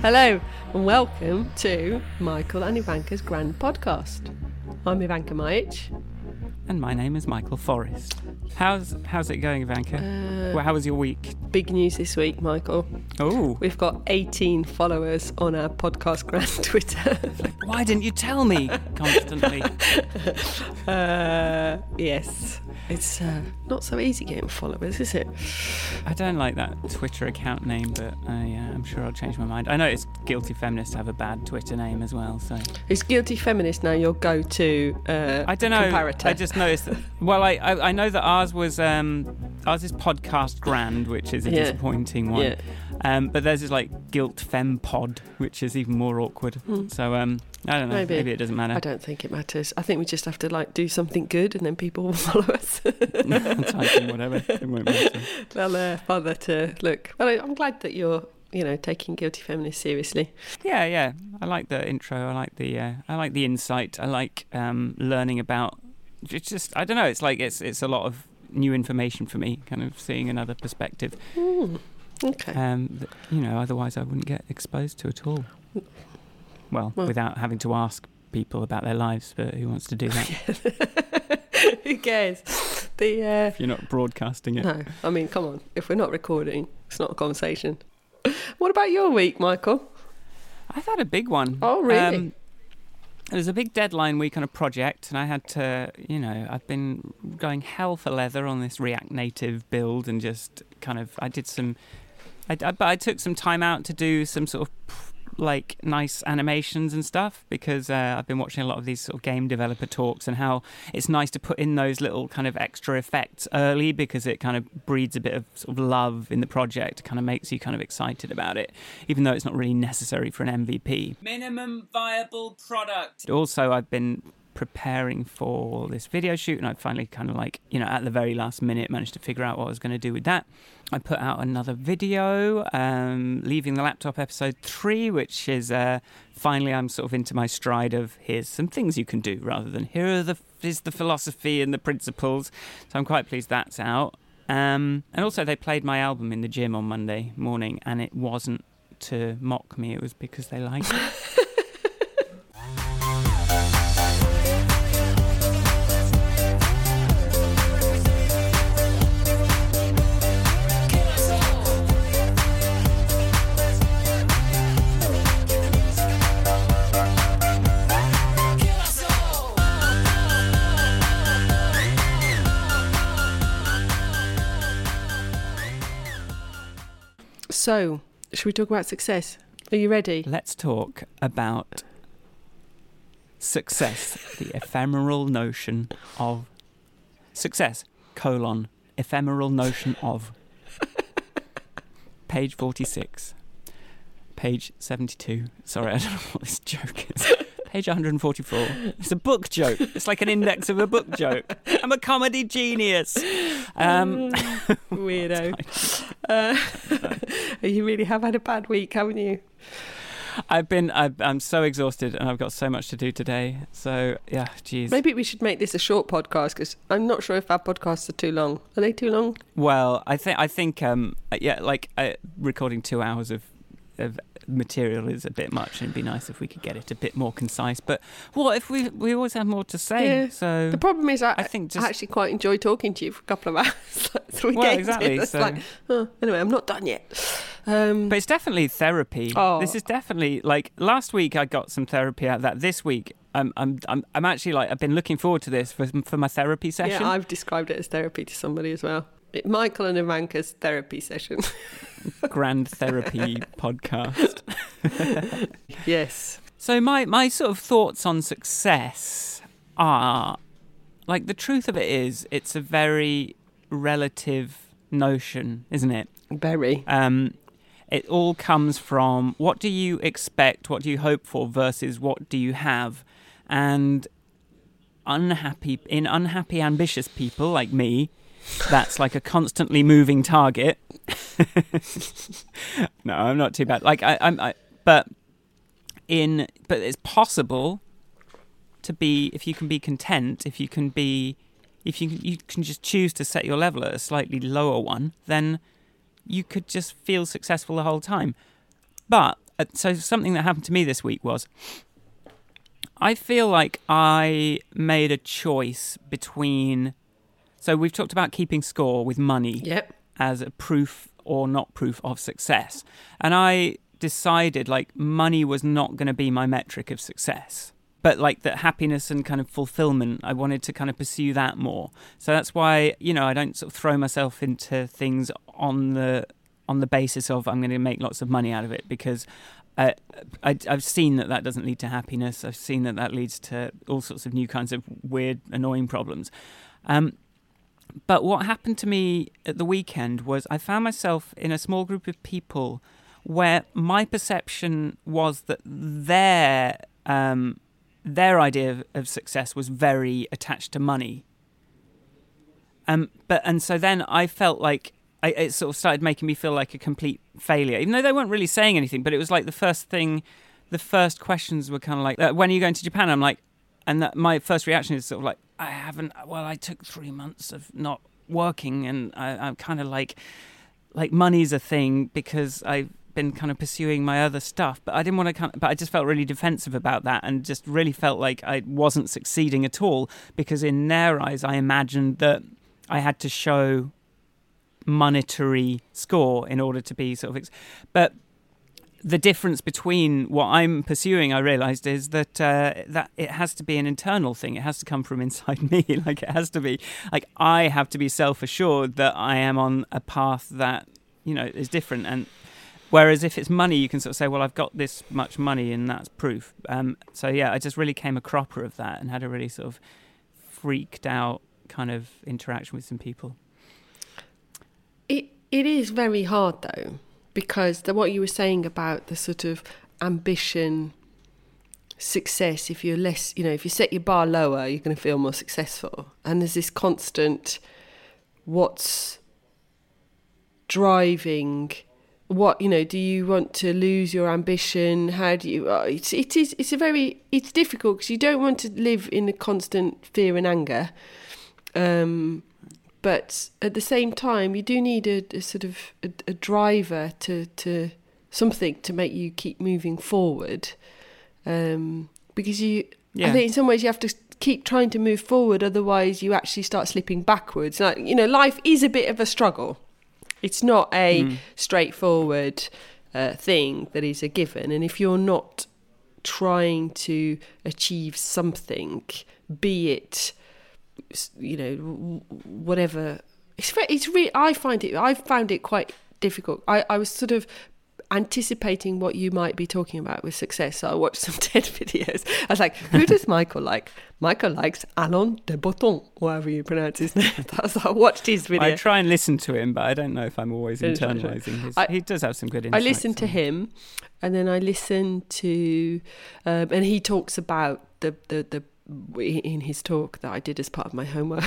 Hello and welcome to Michael and Ivanka's Grand Podcast. I'm Ivanka Majic. And my name is Michael Forrest. How's it going, Ivanka? How was your week? Big news this week, Michael. Oh. We've got 18 followers on our podcast grand Twitter. Like, why didn't you tell me constantly? Yes. It's not so easy getting followers, is it? I don't like that Twitter account name, but I'm sure I'll change my mind. I know it's Guilty Feminist to have a bad Twitter name as well. So is Guilty Feminist now your go-to I don't know, comparator? I just noticed that, well, I know that ours is Podcast Grand, which is a disappointing one. Yeah. But theirs is like Guilt Fem Pod, which is even more awkward. Mm. So I don't know, maybe it doesn't matter. I don't think it matters. I think we just have to like do something good and then people will follow us. Type in whatever, it won't matter. Well, bother to look. Well, I'm glad that you're, taking Guilty Feminist seriously. Yeah. I like the intro. I like the insight. I like learning about. It's just, I don't know. It's like it's a lot of new information for me, kind of seeing another perspective. Mm. Okay. That, otherwise I wouldn't get exposed to at all. Well, without having to ask people about their lives, but who wants to do that? Who cares? If you're not broadcasting it. No, I mean, come on. If we're not recording, it's not a conversation. What about your week, Michael? I've had a big one. Oh, really? There's a big deadline week on a project, and I had to, I've been going hell for leather on this React Native build, and just kind of, I took some time out to do some sort of like nice animations and stuff, because I've been watching a lot of these sort of game developer talks and how it's nice to put in those little kind of extra effects early, because it kind of breeds a bit of sort of love in the project, kind of makes you kind of excited about it, even though it's not really necessary for an MVP. Minimum viable product. Also, I've been preparing for this video shoot, and I finally kind of like, at the very last minute managed to figure out what I was going to do with that. I put out another video, Leaving the Laptop episode 3, which is finally I'm sort of into my stride of here's some things you can do rather than here's the philosophy and the principles. So I'm quite pleased that's out. And also they played my album in the gym on Monday morning, and it wasn't to mock me, it was because they liked it. So, should we talk about success? Are you ready? Let's talk about success, the ephemeral notion of success, ephemeral notion of. Page 46, page 72. Sorry, I don't know what this joke is. Page 144. It's a book joke. It's like an index of a book joke. I'm a comedy genius. Weirdo. You really have had a bad week, haven't you? I'm so exhausted, and I've got so much to do today. So, yeah, geez. Maybe we should make this a short podcast, because I'm not sure if our podcasts are too long. Are they too long? Well, I think recording 2 hours of material is a bit much, and it'd be nice if we could get it a bit more concise. But what if we always have more to say? Yeah. So the problem is I think I actually quite enjoy talking to you for a couple of hours. Exactly. So anyway, I'm not done yet. But it's definitely therapy. Oh. This is definitely like last week I got some therapy out of that. This week I'm actually like I've been looking forward to this for my therapy session. Yeah, I've described it as therapy to somebody as well. Michael and Ivanka's therapy session. Grand therapy podcast. Yes. So my sort of thoughts on success are, like, the truth of it is it's a very relative notion, isn't it? Very. It all comes from what do you expect, what do you hope for versus what do you have. And unhappy, ambitious people like me, that's like a constantly moving target. No, I'm not too bad. Like but it's possible to be if you can be content, if you can just choose to set your level at a slightly lower one, then you could just feel successful the whole time. But So something that happened to me this week was, I feel like I made a choice between... So we've talked about keeping score with money as a proof or not proof of success. And I decided, like, money was not going to be my metric of success. But, like, that happiness and kind of fulfillment, I wanted to kind of pursue that more. So that's why, you know, I don't sort of throw myself into things on the basis of I'm going to make lots of money out of it, because... I've seen that that doesn't lead to happiness. I've seen that that leads to all sorts of new kinds of weird, annoying problems. But what happened to me at the weekend was I found myself in a small group of people where my perception was that their idea of success was very attached to money. So then I felt like it sort of started making me feel like a complete failure, even though they weren't really saying anything. But it was like the first questions were kind of like, when are you going to Japan? I'm like, and that, my first reaction is sort of like, I took 3 months of not working, and I'm kind of like money's a thing because I've been kind of pursuing my other stuff. But I didn't want to, but I just felt really defensive about that and just really felt like I wasn't succeeding at all, because in their eyes, I imagined that I had to show monetary score in order to be sort of but the difference between what I'm pursuing, I realized, is that that it has to be an internal thing. It has to come from inside me. Like, it has to be like, I have to be self-assured that I am on a path that, you know, is different. And whereas if it's money, you can sort of say, well, I've got this much money and that's proof. So yeah, I just really came a cropper of that and had a really sort of freaked out kind of interaction with some people. It is very hard, though, because what you were saying about the sort of ambition, success, if you're less, you know, if you set your bar lower, you're going to feel more successful. And there's this constant, what's driving, what, you know, do you want to lose your ambition? How do you, it's difficult, because you don't want to live in the constant fear and anger. But at the same time, you do need a sort of a driver to something to make you keep moving forward. Because I think in some ways you have to keep trying to move forward, otherwise you actually start slipping backwards. Like, you know, life is a bit of a struggle. It's not a straightforward thing that is a given. And if you're not trying to achieve something, be it... you know, whatever, it's really, I found it quite difficult. I was sort of anticipating what you might be talking about with success, so I watched some TED videos. I was like, who does Michael like? Michael likes Alain de Botton, whatever you pronounce his name. I watched his video. I try and listen to him, but I don't know if I'm always internalising his... he does have some good insights. I listened to him, and then I listened to... and he talks about the in his talk that I did as part of my homework,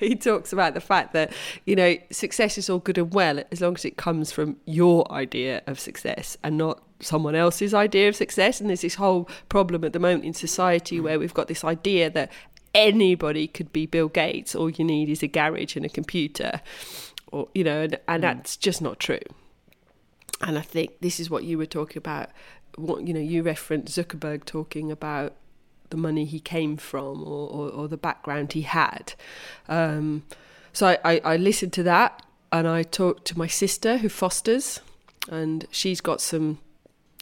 he talks about the fact that, you know, success is all good and well as long as it comes from your idea of success and not someone else's idea of success. And there's this whole problem at the moment in society where we've got this idea that anybody could be Bill Gates. All you need is a garage and a computer, or, you know, and that's just not true. And I think this is what you were talking about. What, you know, you referenced Zuckerberg talking about the money he came from, or the background he had. So I listened to that, and I talked to my sister who fosters, and she's got some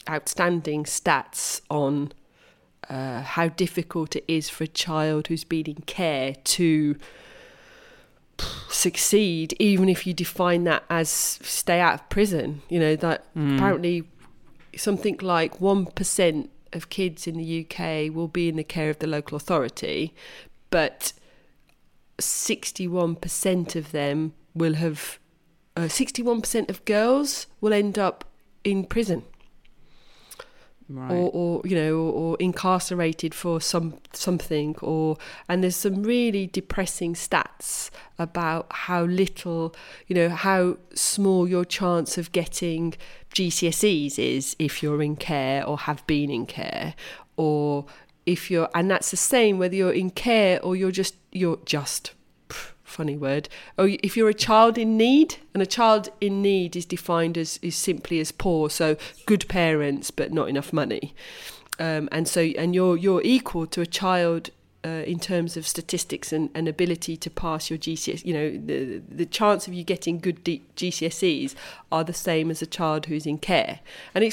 outstanding stats on how difficult it is for a child who's been in care to succeed, even if you define that as stay out of prison. You know, that apparently something like 1% of kids in the UK will be in the care of the local authority, but 61% of them will have 61% of girls will end up in prison, right? or incarcerated for something, or, and there's some really depressing stats about how little, you know, how small your chance of getting GCSEs is if you're in care or have been in care, and that's the same whether you're in care or you're just funny word. Oh, if you're a child in need, and a child in need is defined as is simply as poor, so good parents but not enough money, and you're equal to a child in terms of statistics and ability to pass your GCSEs. You know, the chance of you getting good GCSEs are the same as a child who's in care, and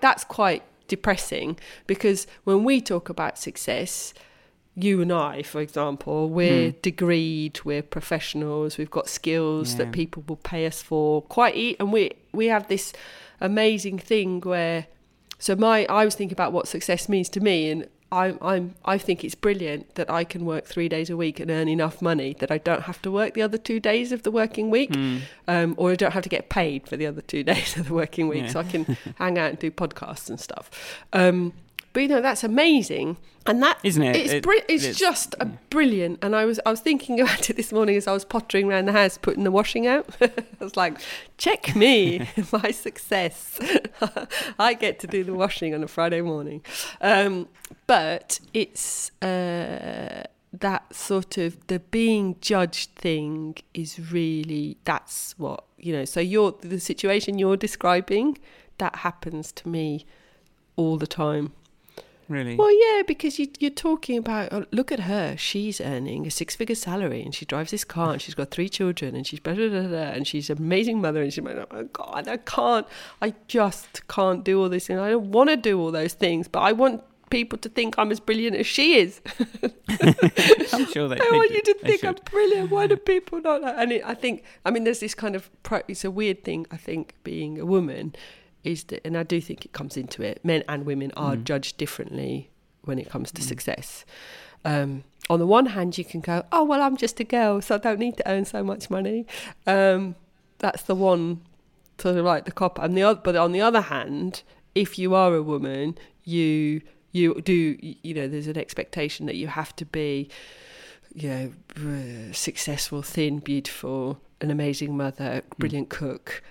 that's quite depressing, because when we talk about success, you and I, for example, we're degreed, we're professionals, we've got skills that people will pay us for and we have this amazing thing where, so I was thinking about what success means to me, and I think it's brilliant that I can work 3 days a week and earn enough money that I don't have to work the other 2 days of the working week, or I don't have to get paid for the other 2 days of the working week, so I can hang out and do podcasts and stuff. But you know, that's amazing, and that isn't it? It's just a brilliant. And I was thinking about it this morning as I was pottering around the house putting the washing out. I was like, check me, my success. I get to do the washing on a Friday morning. But it's that sort of the being judged thing is really, that's what, you know. So the situation you're describing, that happens to me all the time. Really? Well, yeah, because you're talking about, oh, look at her, she's earning a six-figure salary and she drives this car and she's got three children and she's blah, blah, blah, blah, and she's an amazing mother, and she's like, oh, God, I just can't do all this, and I don't want to do all those things, but I want people to think I'm as brilliant as she is. I'm sure they I want you to think I'm brilliant. Why do people not? And I think, I mean, there's this kind of, it's a weird thing, I think, being a woman, is that, and I do think it comes into it, men and women are judged differently when it comes to success. On the one hand, you can go, oh, well, I'm just a girl, so I don't need to earn so much money. That's the one, sort of like the cop. But on the other hand, if you are a woman, you do, you know, there's an expectation that you have to be, you know, successful, thin, beautiful, an amazing mother, brilliant cook,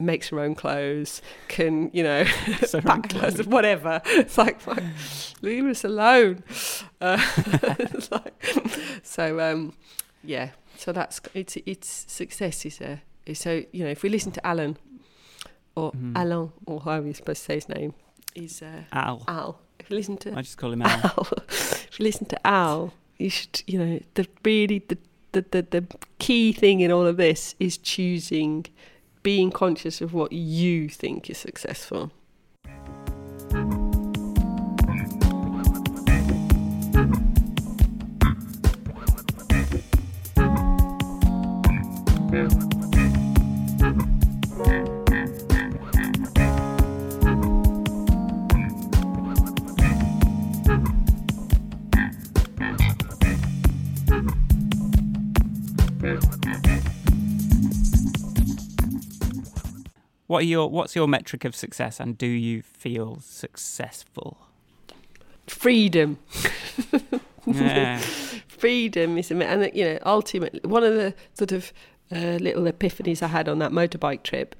makes her own clothes, can, you know, pack clothes, whatever. It's like, fuck, leave us alone. It's like, so, yeah. So that's it's success is there. So, you know, if we listen to Alan, or Alain, or however you're supposed to say his name, is Al. If you listen to, I just call him Al. If you listen to Al, you should, you know, the key thing in all of this is choosing, being conscious of what you think is successful. What's your metric of success, and do you feel successful? Freedom. Yeah. Freedom is, and you know, ultimately, one of the sort of little epiphanies I had on that motorbike trip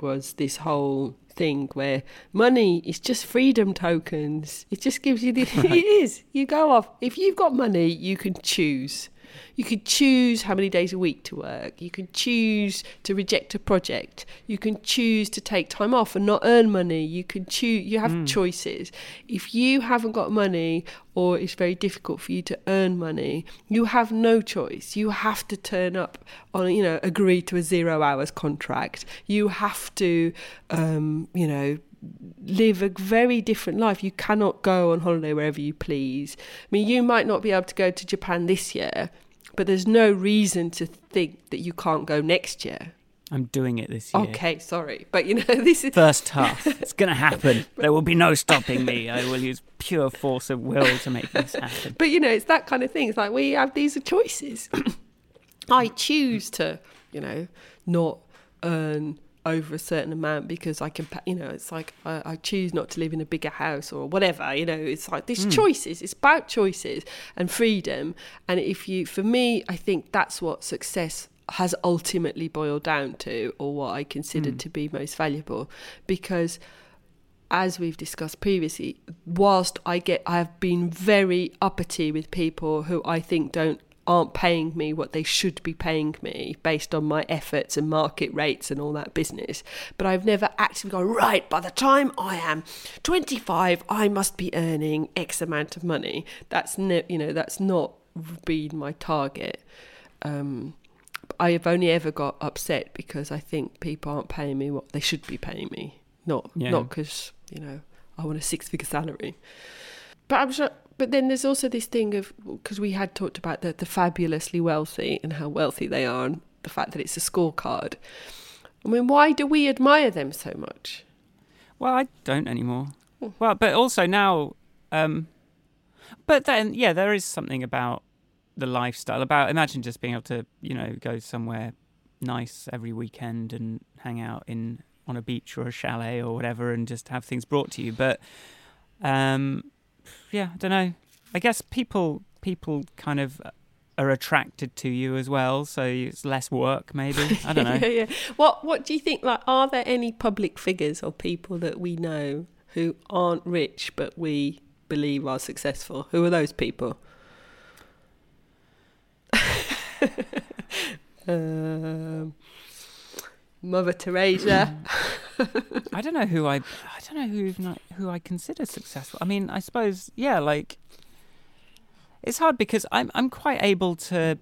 was this whole thing where money is just freedom tokens. It just gives you the. Right. It is. You go off. If you've got money, you can choose. You could choose how many days a week to work. You can choose to reject a project. You can choose to take time off and not earn money. You can choose. You have choices. If you haven't got money, or it's very difficult for you to earn money, you have no choice. You have to turn up on, you know, agree to a 0 hours contract. You have to, you know, live a very different life. You cannot go on holiday wherever you please. I mean, you might not be able to go to Japan this year, but there's no reason to think that you can't go next year. I'm doing it this year. Okay, sorry. But, you know, this is... First half. It's going to happen. There will be no stopping me. I will use pure force of will to make this happen. But, you know, it's that kind of thing. It's like, we have these choices. I choose to, you know, not earn over a certain amount because I can, you know, it's like I choose not to live in a bigger house or whatever, you know. It's like these choices. It's about choices and freedom. And if you, for me, I think that's what success has ultimately boiled down to, or what I consider to be most valuable, because as we've discussed previously, whilst I have been very uppity with people who I think don't aren't paying me what they should be paying me based on my efforts and market rates and all that business. But I've never actively gone, right, by the time I am 25, I must be earning X amount of money. That's that's not been my target. I have only ever got upset because I think people aren't paying me what they should be paying me. Not because, I want a six-figure salary. But I'm sure. But then there's also this thing of, because we had talked about the fabulously wealthy and how wealthy they are, and the fact that it's a scorecard. I mean, why do we admire them so much? Well, I don't anymore. Oh. Well, but also now, but then, yeah, there is something about the lifestyle, about imagine just being able to, go somewhere nice every weekend and hang out on a beach or a chalet or whatever and just have things brought to you. But, I don't know. I guess people kind of are attracted to you as well, so it's less work maybe. I don't know. Yeah. What do you think? Like, are there any public figures or people that we know who aren't rich but we believe are successful? Who are those people? Mother Teresa. I don't know who who I consider successful. I mean, I suppose, yeah, like, it's hard because I'm quite able to,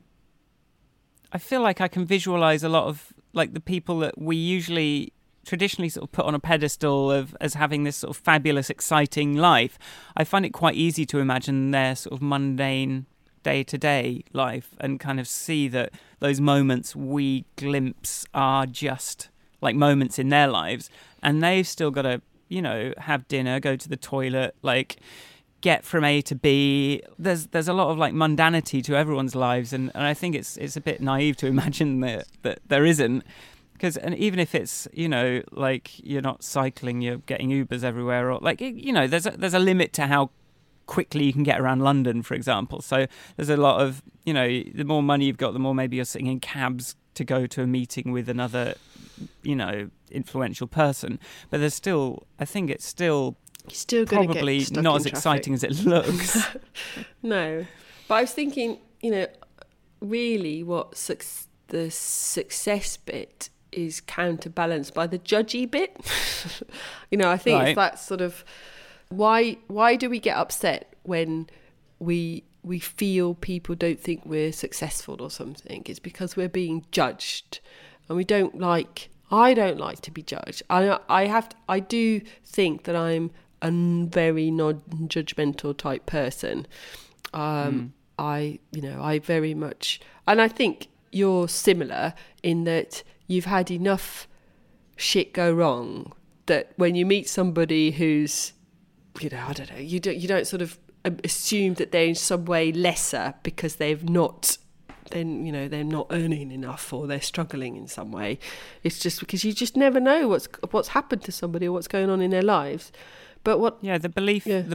I feel like I can visualize a lot of, like, the people that we usually traditionally sort of put on a pedestal of as having this sort of fabulous, exciting life. I find it quite easy to imagine their sort of mundane day-to-day life and kind of see that those moments we glimpse are just like moments in their lives, and they've still got to, have dinner, go to the toilet, like get from A to B. There's a lot of like mundanity to everyone's lives, and I think it's a bit naive to imagine that there isn't, because and even if it's like you're not cycling, you're getting Ubers everywhere, or like there's a limit to how quickly you can get around London, for example. So there's a lot of the more money you've got, the more maybe you're sitting in cabs to go to a meeting with another influential person, but there's still, I think it's still probably get stuck not as exciting as it looks. No, but I was thinking, really what the success bit is counterbalanced by the judgy bit. I think right. It's that sort of why do we get upset when we feel people don't think we're successful or something? It's because we're being judged. And I don't like to be judged. I do think that I'm a very non-judgmental type person. I very much, and I think you're similar in that you've had enough shit go wrong that when you meet somebody who's, I don't know, you don't sort of assume that they're in some way lesser because they've not, then they're not earning enough or they're struggling in some way. It's just because you just never know what's happened to somebody or what's going on in their lives. But the belief in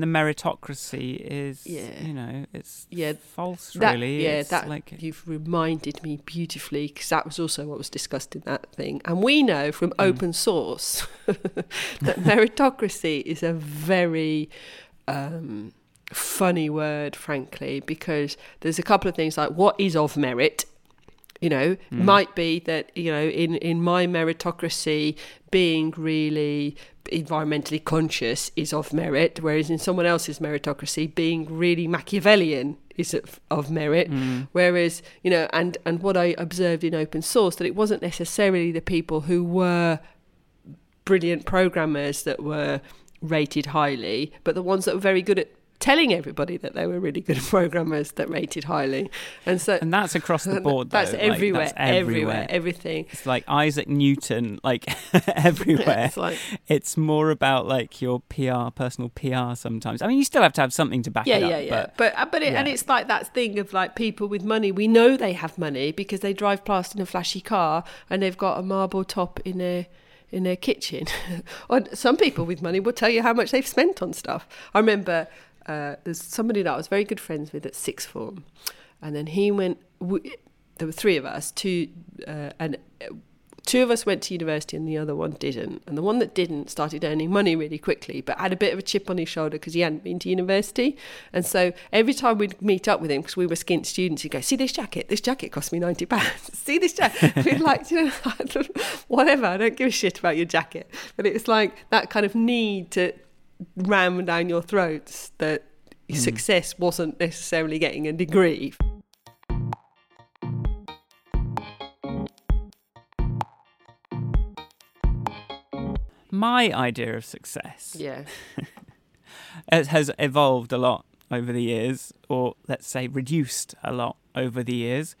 the meritocracy is it's false, really. That, it's that, like, you've reminded me beautifully, because that was also what was discussed in that thing. And we know from open source that meritocracy is a very funny word, frankly, because there's a couple of things, like, what is of merit? Might be that, in my meritocracy, being really environmentally conscious is of merit, whereas in someone else's meritocracy, being really Machiavellian is of merit. Whereas, and what I observed in open source, that it wasn't necessarily the people who were brilliant programmers that were rated highly, but the ones that were very good at telling everybody that they were really good programmers that rated highly. And that's across the board, though. That's everywhere, like, that's everywhere, everything. It's like Isaac Newton, like everywhere. Yeah, it's more about like your PR, personal PR sometimes. I mean, you still have to have something to back it up. Yeah. But and it's like that thing of like people with money, we know they have money because they drive past in a flashy car and they've got a marble top in their kitchen. Or some people with money will tell you how much they've spent on stuff. I remember there's somebody that I was very good friends with at sixth form, and then there were three of us, two, and Two of us went to university and the other one didn't. And the one that didn't started earning money really quickly, but had a bit of a chip on his shoulder because he hadn't been to university. And so every time we'd meet up with him, because we were skint students, he'd go, see this jacket? This jacket cost me £90. See this jacket? We'd like, you know, whatever, I don't give a shit about your jacket. But it's like that kind of need to ram down your throats that success wasn't necessarily getting a degree. My idea of success has evolved a lot over the years, or let's say reduced a lot over the years,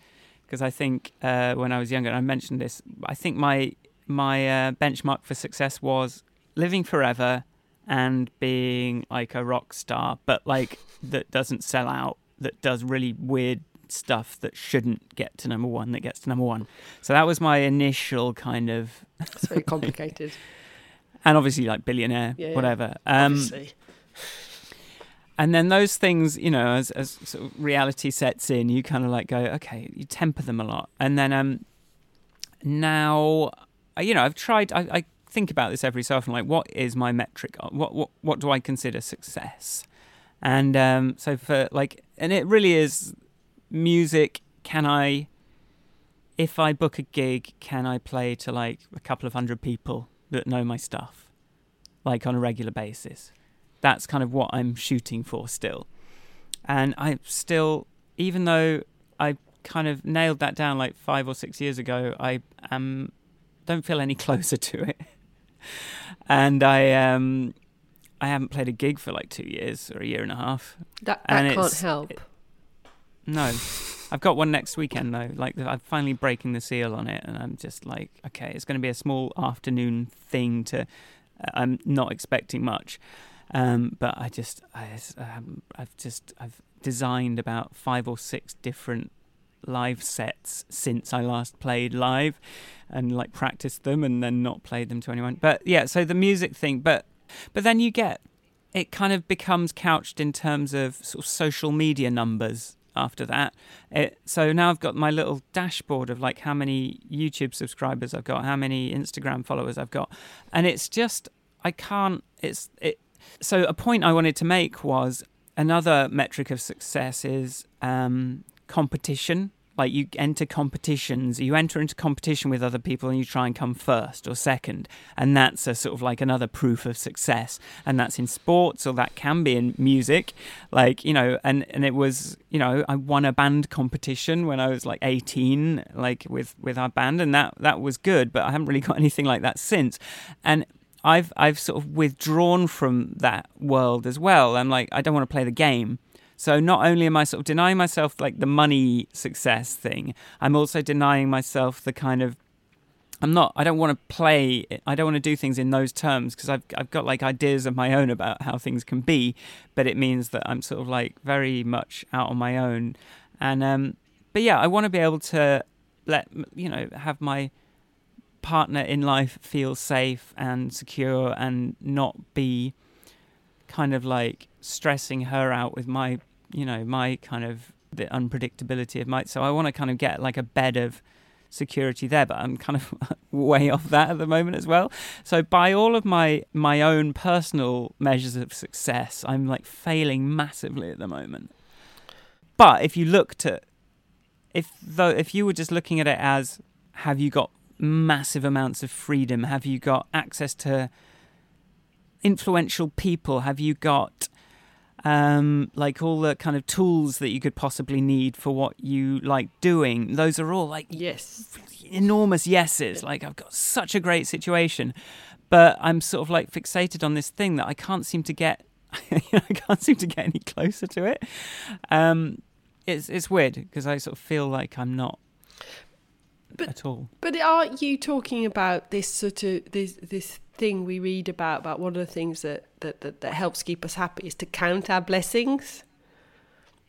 because I think when I was younger, and I mentioned this, I think my benchmark for success was living forever and being like a rock star, but like that doesn't sell out, that does really weird stuff that shouldn't get to number one, that gets to number one. So that was my initial kind of... It's very complicated. And obviously, like, billionaire, whatever. And then those things, you know, as sort of reality sets in, you kind of, like, go, okay, you temper them a lot. And then now, you know, I've tried... I think about this every so often, like, what is my metric? What do I consider success? And so for, like... And it really is music. Can I... If I book a gig, can I play to, like, a couple of hundred people that know my stuff, like on a regular basis? That's kind of what I'm shooting for still. And I still, even though I kind of nailed that down like 5 or 6 years ago, I don't feel any closer to it. And I haven't played a gig for like 2 years or a year and a half. That can't help. No. I've got one next weekend, though. Like, I'm finally breaking the seal on it, and I'm just like, okay, it's going to be a small afternoon thing to... I'm not expecting much. But I've designed about 5 or 6 different live sets since I last played live, and, like, practiced them and then not played them to anyone. But, yeah, so the music thing. But then you get... It kind of becomes couched in terms of sort of social media numbers after that. So now I've got my little dashboard of like how many YouTube subscribers I've got, how many Instagram followers I've got. And it's just, so a point I wanted to make was another metric of success is competition. Like you enter into competition with other people and you try and come first or second. And that's a sort of like another proof of success. And that's in sports, or that can be in music. Like, you know, and it was, you know, I won a band competition when I was like 18, like with our band. And that was good, but I haven't really got anything like that since. And I've sort of withdrawn from that world as well. I'm like, I don't want to play the game. So not only am I sort of denying myself like the money success thing, I'm also denying myself the kind of, I don't want to play, I don't want to do things in those terms, because I've got like ideas of my own about how things can be, but it means that I'm sort of like very much out on my own. And, but yeah, I want to be able to let, you know, have my partner in life feel safe and secure and not be kind of like stressing her out with my, you know, my kind of the unpredictability of my... So I want to kind of get like a bed of security there, but I'm kind of way off that at the moment as well. So by all of my own personal measures of success, I'm like failing massively at the moment. But if you looked at... If you were just looking at it as, have you got massive amounts of freedom? Have you got access to influential people? Have you got... like all the kind of tools that you could possibly need for what you like doing. Those are all like enormous yeses. Like, I've got such a great situation, but I'm sort of like fixated on this thing that I can't seem to get. I can't seem to get any closer to it. It's weird, because I sort of feel like I'm not at all. But aren't you talking about this sort of this thing we read about one of the things that helps keep us happy is to count our blessings?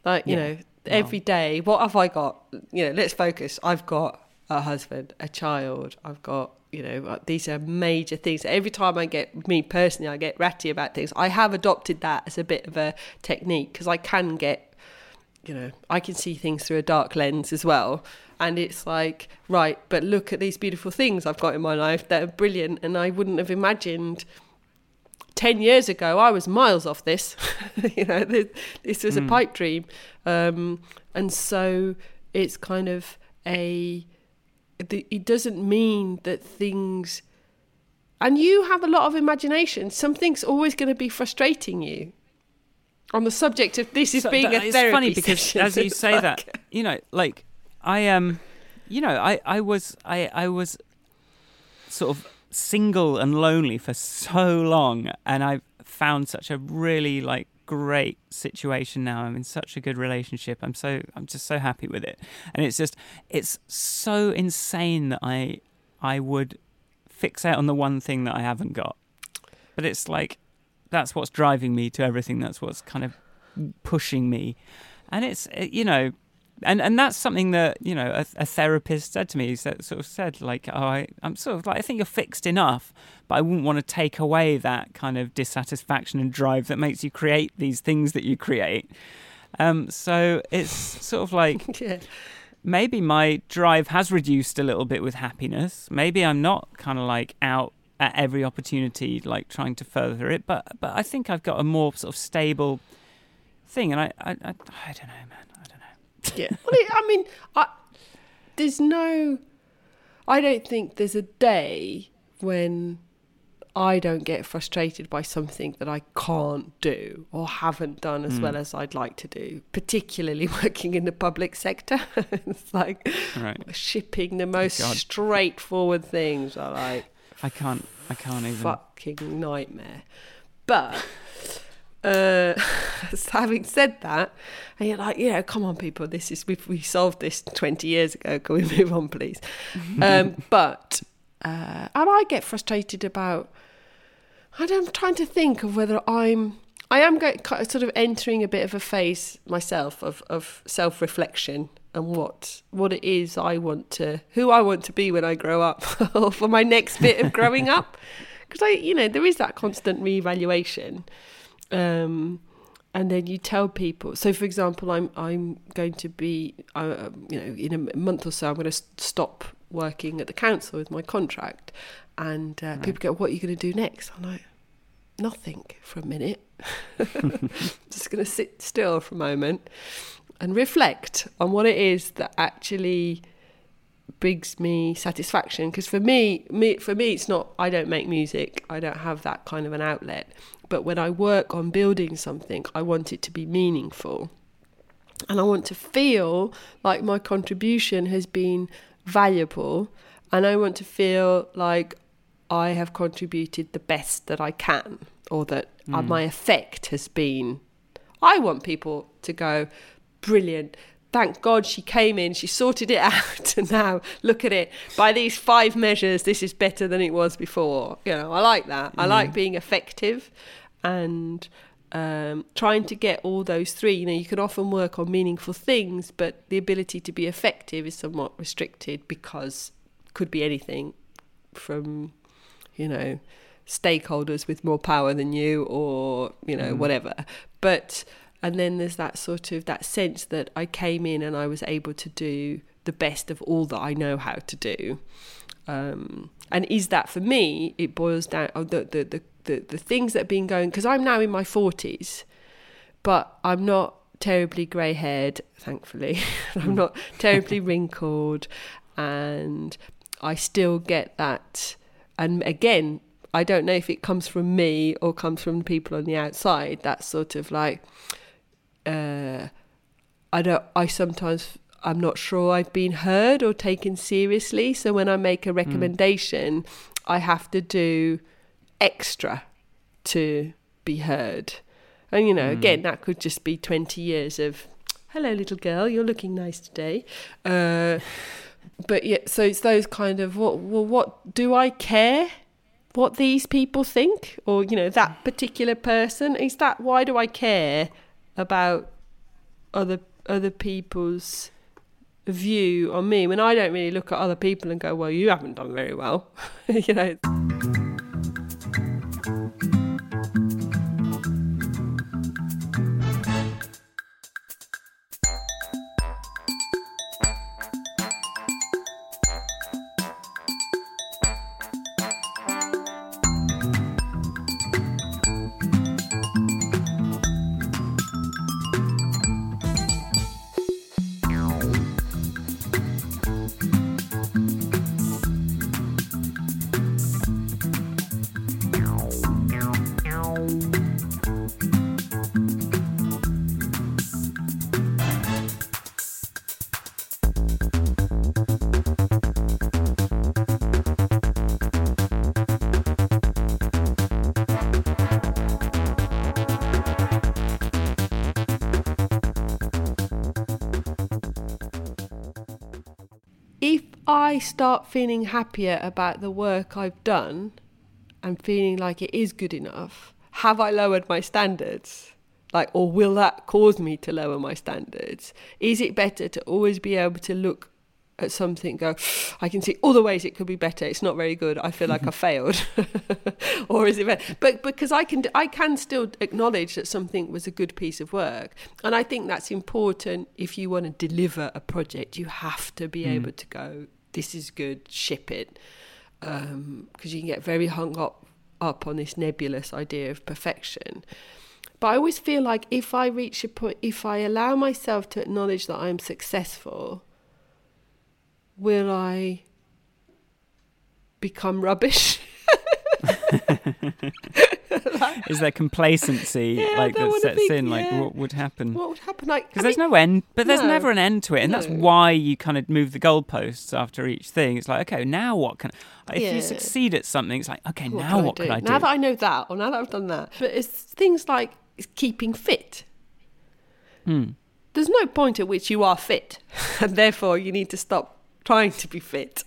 Like, you know, every day, what have I got? You know, let's focus. I've got a husband, a child, I've got, you know, these are major things. Every time I get ratty about things. I have adopted that as a bit of a technique, because I can get you know, I can see things through a dark lens as well. And it's like, right, but look at these beautiful things I've got in my life that are brilliant. And I wouldn't have imagined 10 years ago, I was miles off this, you know, this was a pipe dream. And so it's kind of it doesn't mean that things, and you have a lot of imagination. Something's always going to be frustrating you. On the subject of this is so being a therapy funny because session, as you say that, you know, like I was sort of single and lonely for so long, and I've found such a really like great situation now. I'm in such a good relationship. I'm just so happy with it, and it's so insane that I would fixate on the one thing that I haven't got, but it's like. That's what's driving me to everything. That's what's kind of pushing me. And it's, you know, and that's something that, you know, a therapist said to me. He sort of said, like, oh, I'm sort of like, I think you're fixed enough, but I wouldn't want to take away that kind of dissatisfaction and drive that makes you create these things that you create. So it's sort of like... yeah. Maybe my drive has reduced a little bit with happiness. Maybe I'm not kind of like out at every opportunity, like trying to further it, but I think I've got a more sort of stable thing, and I don't know, man, I don't know. Yeah, well, I mean, I don't think there's a day when I don't get frustrated by something that I can't do or haven't done as well as I'd like to do, particularly working in the public sector. It's like shipping the most straightforward things. I like. I can't even. Fucking nightmare. But having said that, and you're like, you know, come on, people, this is we solved this 20 years ago. Can we move on, please? And I get frustrated about. And I'm trying to think of whether I am sort of entering a bit of a phase myself of self-reflection. And what it is who I want to be when I grow up, or for my next bit of growing up, because there is that constant reevaluation, and then you tell people. So, for example, I'm going to be, in a month or so, I'm going to stop working at the council with my contract, and people go, "What are you going to do next?" I'm like, "Nothing for a minute. Just going to sit still for a moment." And reflect on what it is that actually brings me satisfaction. Because for me, it's not. I don't make music. I don't have that kind of an outlet. But when I work on building something, I want it to be meaningful, and I want to feel like my contribution has been valuable, and I want to feel like I have contributed the best that I can, or that my effect has been. I want people to go. Brilliant. Thank God she came in, she sorted it out, and now look at it. By these 5 measures, this is better than it was before. You know, I like that. I like being effective and trying to get all those 3. You know, you can often work on meaningful things, but the ability to be effective is somewhat restricted because it could be anything from, you know, stakeholders with more power than you or, you know, whatever. But... And then there's that sort of that sense that I came in and I was able to do the best of all that I know how to do. And is that for me, it boils down the things that have been going, because I'm now in my 40s, but I'm not terribly grey-haired, thankfully. I'm not terribly wrinkled, and I still get that. And again, I don't know if it comes from me or comes from people on the outside. That sort of like... I'm not sure I've been heard or taken seriously. So when I make a recommendation, I have to do extra to be heard. And, you know, again, that could just be 20 years of, hello, little girl, you're looking nice today. But yeah, so it's those kind of, what do I care? What these people think, or, you know, that particular person, is that, why do I care about other people's view on me when I don't really look at other people and go, well, you haven't done very well. You know. I start feeling happier about the work I've done and feeling like it is good enough, have I lowered my standards? Like, or will that cause me to lower my standards? Is it better to always be able to look at something and go, I can see all the ways it could be better, it's not very good, I feel like I failed? Or is it better? But because I can still acknowledge that something was a good piece of work. And I think that's important. If you want to deliver a project, you have to be able to go, this is good, ship it. Because you can get very hung up on this nebulous idea of perfection. But I always feel like if I reach a point, if I allow myself to acknowledge that I'm successful, will I become rubbish? Is there complacency that sets in? What would happen? What would happen? Because there's no end, but there's never an end to it, and that's why you kind of move the goalposts after each thing. It's like, okay, now what can? If you succeed at something, it's like, okay, now what can I do? Now that I know that, or now that I've done that, but it's things like keeping fit. There's no point at which you are fit, and therefore you need to stop trying to be fit.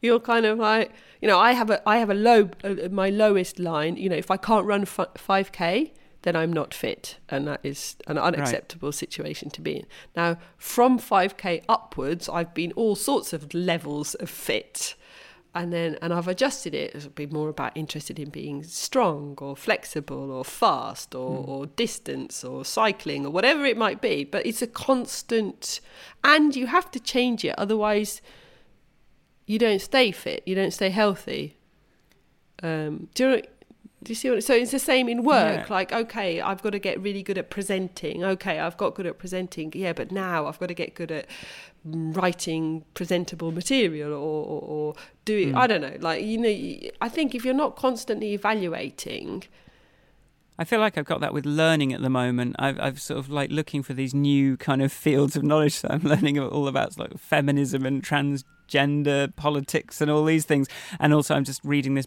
You're kind of like, you know, I have a low, my lowest line, you know, if I can't run 5K, then I'm not fit. And that is an unacceptable situation to be in. Now, from 5K upwards, I've been all sorts of levels of fit. And I've adjusted it. It'll be more about interested in being strong or flexible or fast or distance or cycling or whatever it might be. But it's a constant, and you have to change it. Otherwise, you don't stay fit, you don't stay healthy. Do you see what so it's the same in work. Like, okay, I've got to get really good at presenting. Okay, I've got good at presenting, but now I've got to get good at writing presentable material or doing I don't know, like, you know, I think if you're not constantly evaluating. I feel like I've got that with learning at the moment. I've sort of like looking for these new kind of fields of knowledge. So I'm learning all about like feminism and transgender politics and all these things. And also I'm just reading this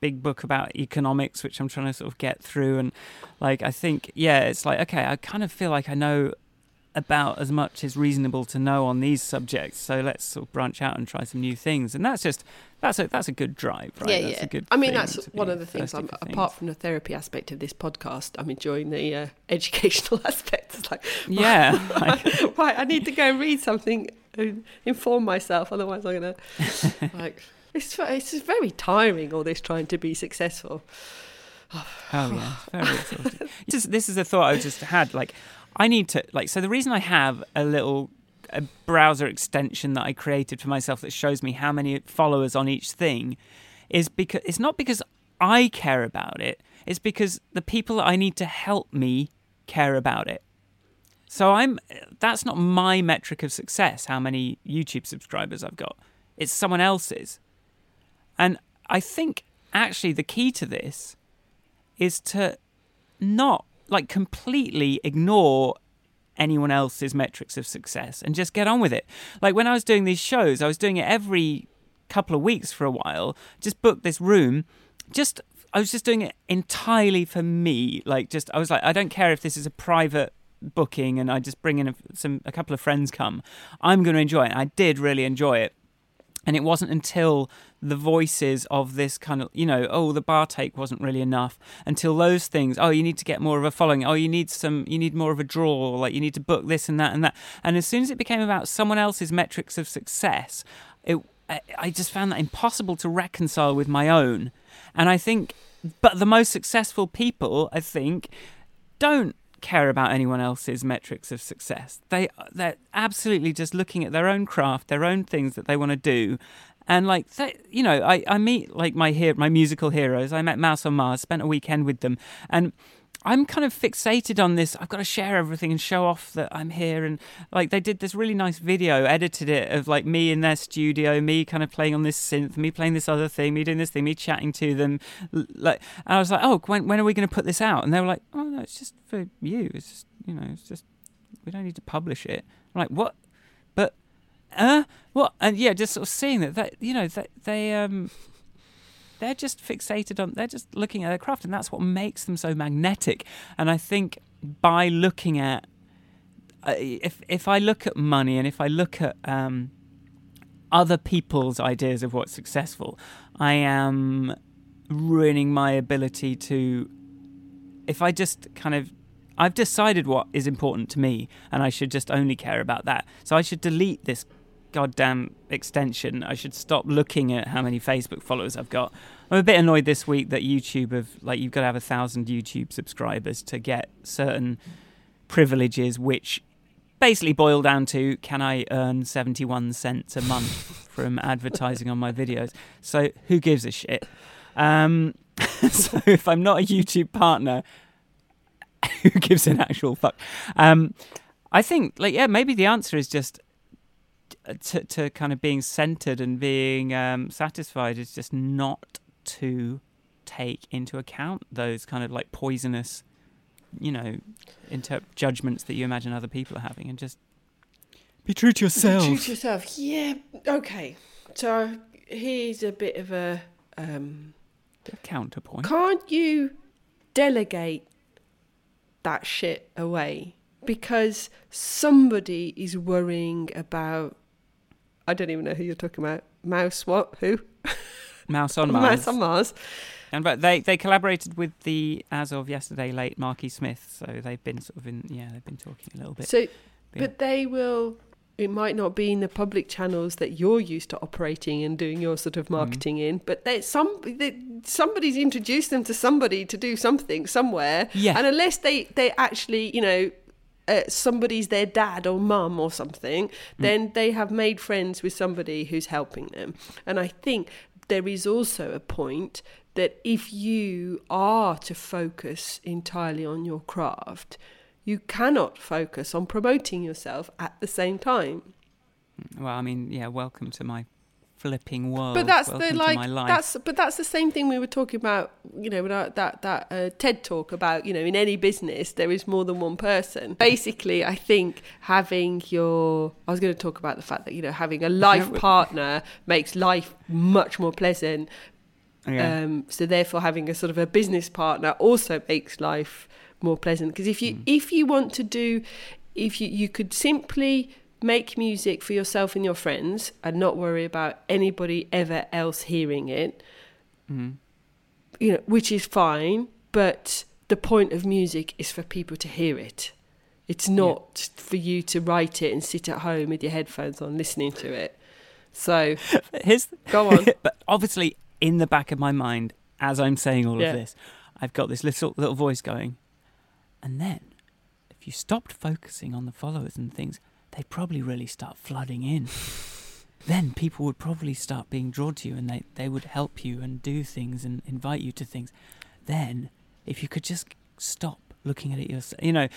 big book about economics, which I'm trying to sort of get through. And like, I think, it's like, okay, I kind of feel like I know about as much as reasonable to know on these subjects, so let's sort of branch out and try some new things. And that's a good drive, right? A good that's one of the things I'm apart from the therapy aspect of this podcast, I'm enjoying the educational aspect. It's like, I need to go and read something and inform myself, otherwise I'm gonna like it's very tiring, all this trying to be successful. Very exhausting. This is a thought I just had, like, I need to, like, so the reason I have a browser extension that I created for myself that shows me how many followers on each thing is because it's not because I care about it. It's because the people that I need to help me care about it. So that's not my metric of success, how many YouTube subscribers I've got. It's someone else's. And I think actually the key to this is to not completely ignore anyone else's metrics of success and just get on with it. Like, when I was doing these shows, I was doing it every couple of weeks for a while, just booked this room. I was just doing it entirely for me. I was like, I don't care if this is a private booking and I just bring in a couple of friends come. I'm going to enjoy it. I did really enjoy it. And it wasn't until the voices of this kind of, the bar take wasn't really enough, until those things, you need to get more of a following, you need more of a draw, like you need to book this and that and that. And as soon as it became about someone else's metrics of success, I just found that impossible to reconcile with my own. And I think, but the most successful people, I think, don't care about anyone else's metrics of success. They're absolutely just looking at their own craft, their own things that they want to do. And I meet my musical heroes. I met Mouse on Mars, spent a weekend with them, and I'm kind of fixated on this. I've got to share everything and show off that I'm here. And like, they did this really nice video, edited it, of like me in their studio, me kind of playing on this synth, me playing this other thing, me doing this thing, me chatting to them. Like, and I was like, when are we going to put this out? And they were like, oh no, it's just for you. It's just, it's just, we don't need to publish it. I'm like, what? But, what? And just sort of seeing that they, they're just fixated on, they're just looking at their craft, and that's what makes them so magnetic. And I think by looking at, if I look at money and if I look at other people's ideas of what's successful. I am ruining my ability to, if I just kind of, I've decided what is important to me and I should just only care about that. So I should delete this goddamn extension. I should stop looking at how many Facebook followers I've got. I'm a bit annoyed this week that YouTube have, like, you've got to have 1,000 YouTube subscribers to get certain privileges, which basically boil down to, can I earn 71 cents a month from advertising on my videos? So who gives a shit? So if I'm not a YouTube partner, who gives an actual fuck? I think, like, yeah, maybe the answer is just to kind of being centered and being satisfied is just not to take into account those kind of like poisonous, you know, judgments that you imagine other people are having, and just be true to yourself. Be true to yourself. Yeah. Okay. So here's a bit of a counterpoint. Can't you delegate that shit away? Because somebody is worrying about, I don't even know who you're talking about. Mouse what? Who? Mouse on Mars. Mouse on Mars. And but they collaborated with the, as of yesterday, late Marky Smith. So they've been sort of in, yeah, they've been talking a little bit. So, but they will, it might not be in the public channels that you're used to operating and doing your sort of marketing in, but somebody's introduced them to somebody to do something somewhere. Yeah. And unless they actually, you know, somebody's their dad or mum or something, then they have made friends with somebody who's helping them. And I think there is also a point that if you are to focus entirely on your craft, you cannot focus on promoting yourself at the same time. Well, I mean, yeah, welcome to my flipping world. But that's welcome to my life. That's the same thing we were talking about, you know, that TED talk about, you know, in any business there is more than one person. Basically, I think I was going to talk about the fact that, you know, having a life partner makes life much more pleasant. Yeah. So therefore, having a sort of a business partner also makes life more pleasant, because if you could simply make music for yourself and your friends and not worry about anybody ever else hearing it, you know, which is fine, but the point of music is for people to hear it. It's not for you to write it and sit at home with your headphones on listening to it. So go on. But obviously, in the back of my mind, as I'm saying all of this, I've got this little voice going, and then if you stopped focusing on the followers and things, they'd probably really start flooding in. Then people would probably start being drawn to you, and they would help you and do things and invite you to things. Then if you could just stop looking at it yourself, you know,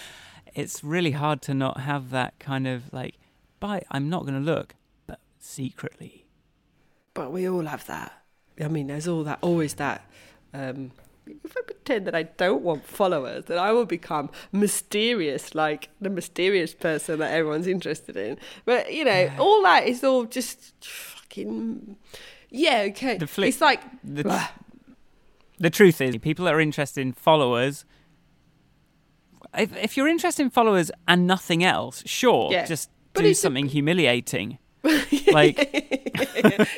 it's really hard to not have that kind of like, I'm not going to look, but secretly. But we all have that. I mean, there's always that, if I pretend that I don't want followers, then I will become mysterious, like the mysterious person that everyone's interested in. But, you know, all that is all just fucking... Yeah, okay. It's like... The truth is, people that are interested in followers... If you're interested in followers and nothing else, sure, just do something humiliating. Like...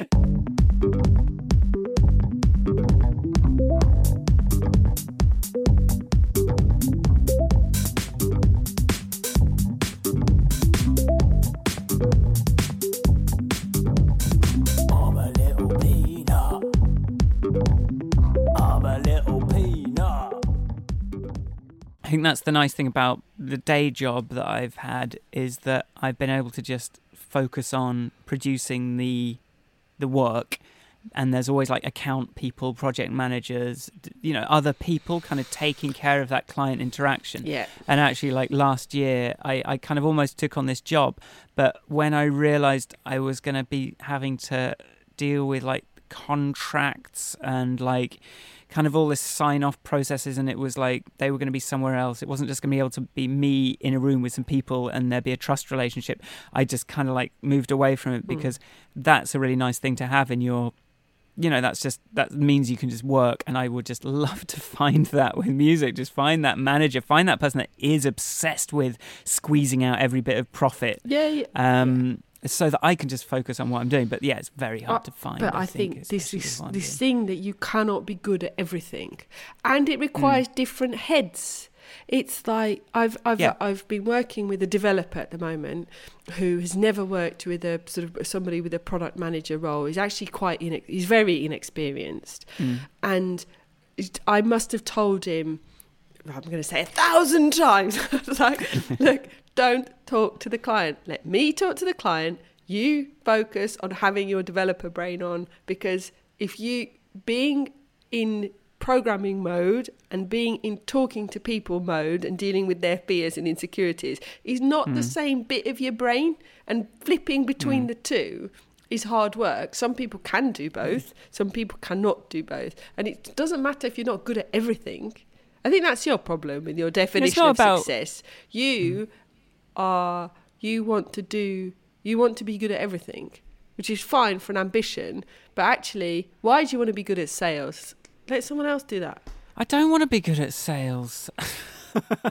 I think that's the nice thing about the day job that I've had, is that I've been able to just focus on producing the work, and there's always like account people, project managers, you know, other people kind of taking care of that client interaction. Yeah. And actually, like last year, I kind of almost took on this job, but when I realised I was going to be having to deal with like contracts and like kind of all this sign-off processes, and it was like they were going to be somewhere else. It wasn't just going to be able to be me in a room with some people and there be a trust relationship. I just kind of like moved away from it, because that's a really nice thing to have in your, you know, that means you can just work. And I would just love to find that with music. Just find that manager, find that person that is obsessed with squeezing out every bit of profit. Yeah. so that I can just focus on what I'm doing. But yeah, it's very hard to find. But I think this thing that you cannot be good at everything, and it requires different heads. It's like I've been working with a developer at the moment who has never worked with a sort of somebody with a product manager role. He's actually he's very inexperienced, and I must have told him, I'm going to say 1,000 times, I was like, look, don't talk to the client. Let me talk to the client. You focus on having your developer brain on, because if you being in programming mode and being in talking to people mode and dealing with their fears and insecurities is not the same bit of your brain, and flipping between the two is hard work. Some people can do both, some people cannot do both, and it doesn't matter if you're not good at everything. I think that's your problem with your definition of success. You want to be good at everything, which is fine for an ambition, but actually, why do you want to be good at sales? Let someone else do that. I don't want to be good at sales.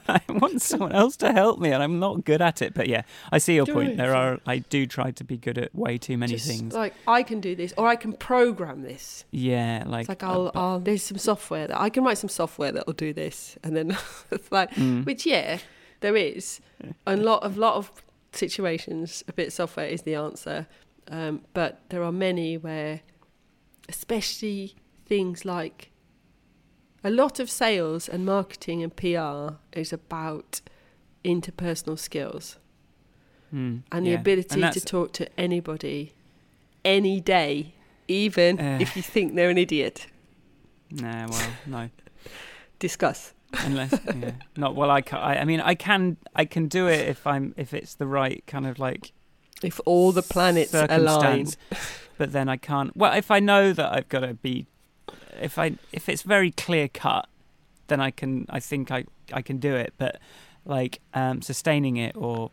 I want someone else to help me, and I'm not good at it. But yeah, I see your point. I do try to be good at way too many things. Like, I can do this, or I can program this. Yeah, like... It's like, there's some software that... I can write some software that'll do this. And then, it's like... Which, yeah, there is. A lot of situations, a bit of software is the answer. But there are many where, especially... things like a lot of sales and marketing and PR is about interpersonal skills and the ability to talk to anybody any day, even if you think they're an idiot. No. Discuss. Unless, yeah. Not well. I can do it if it's the right kind of like. If all the planets align. But then I can't. Well, if I know that I've got to be. If it's very clear cut, then I think I can do it. But like sustaining it, or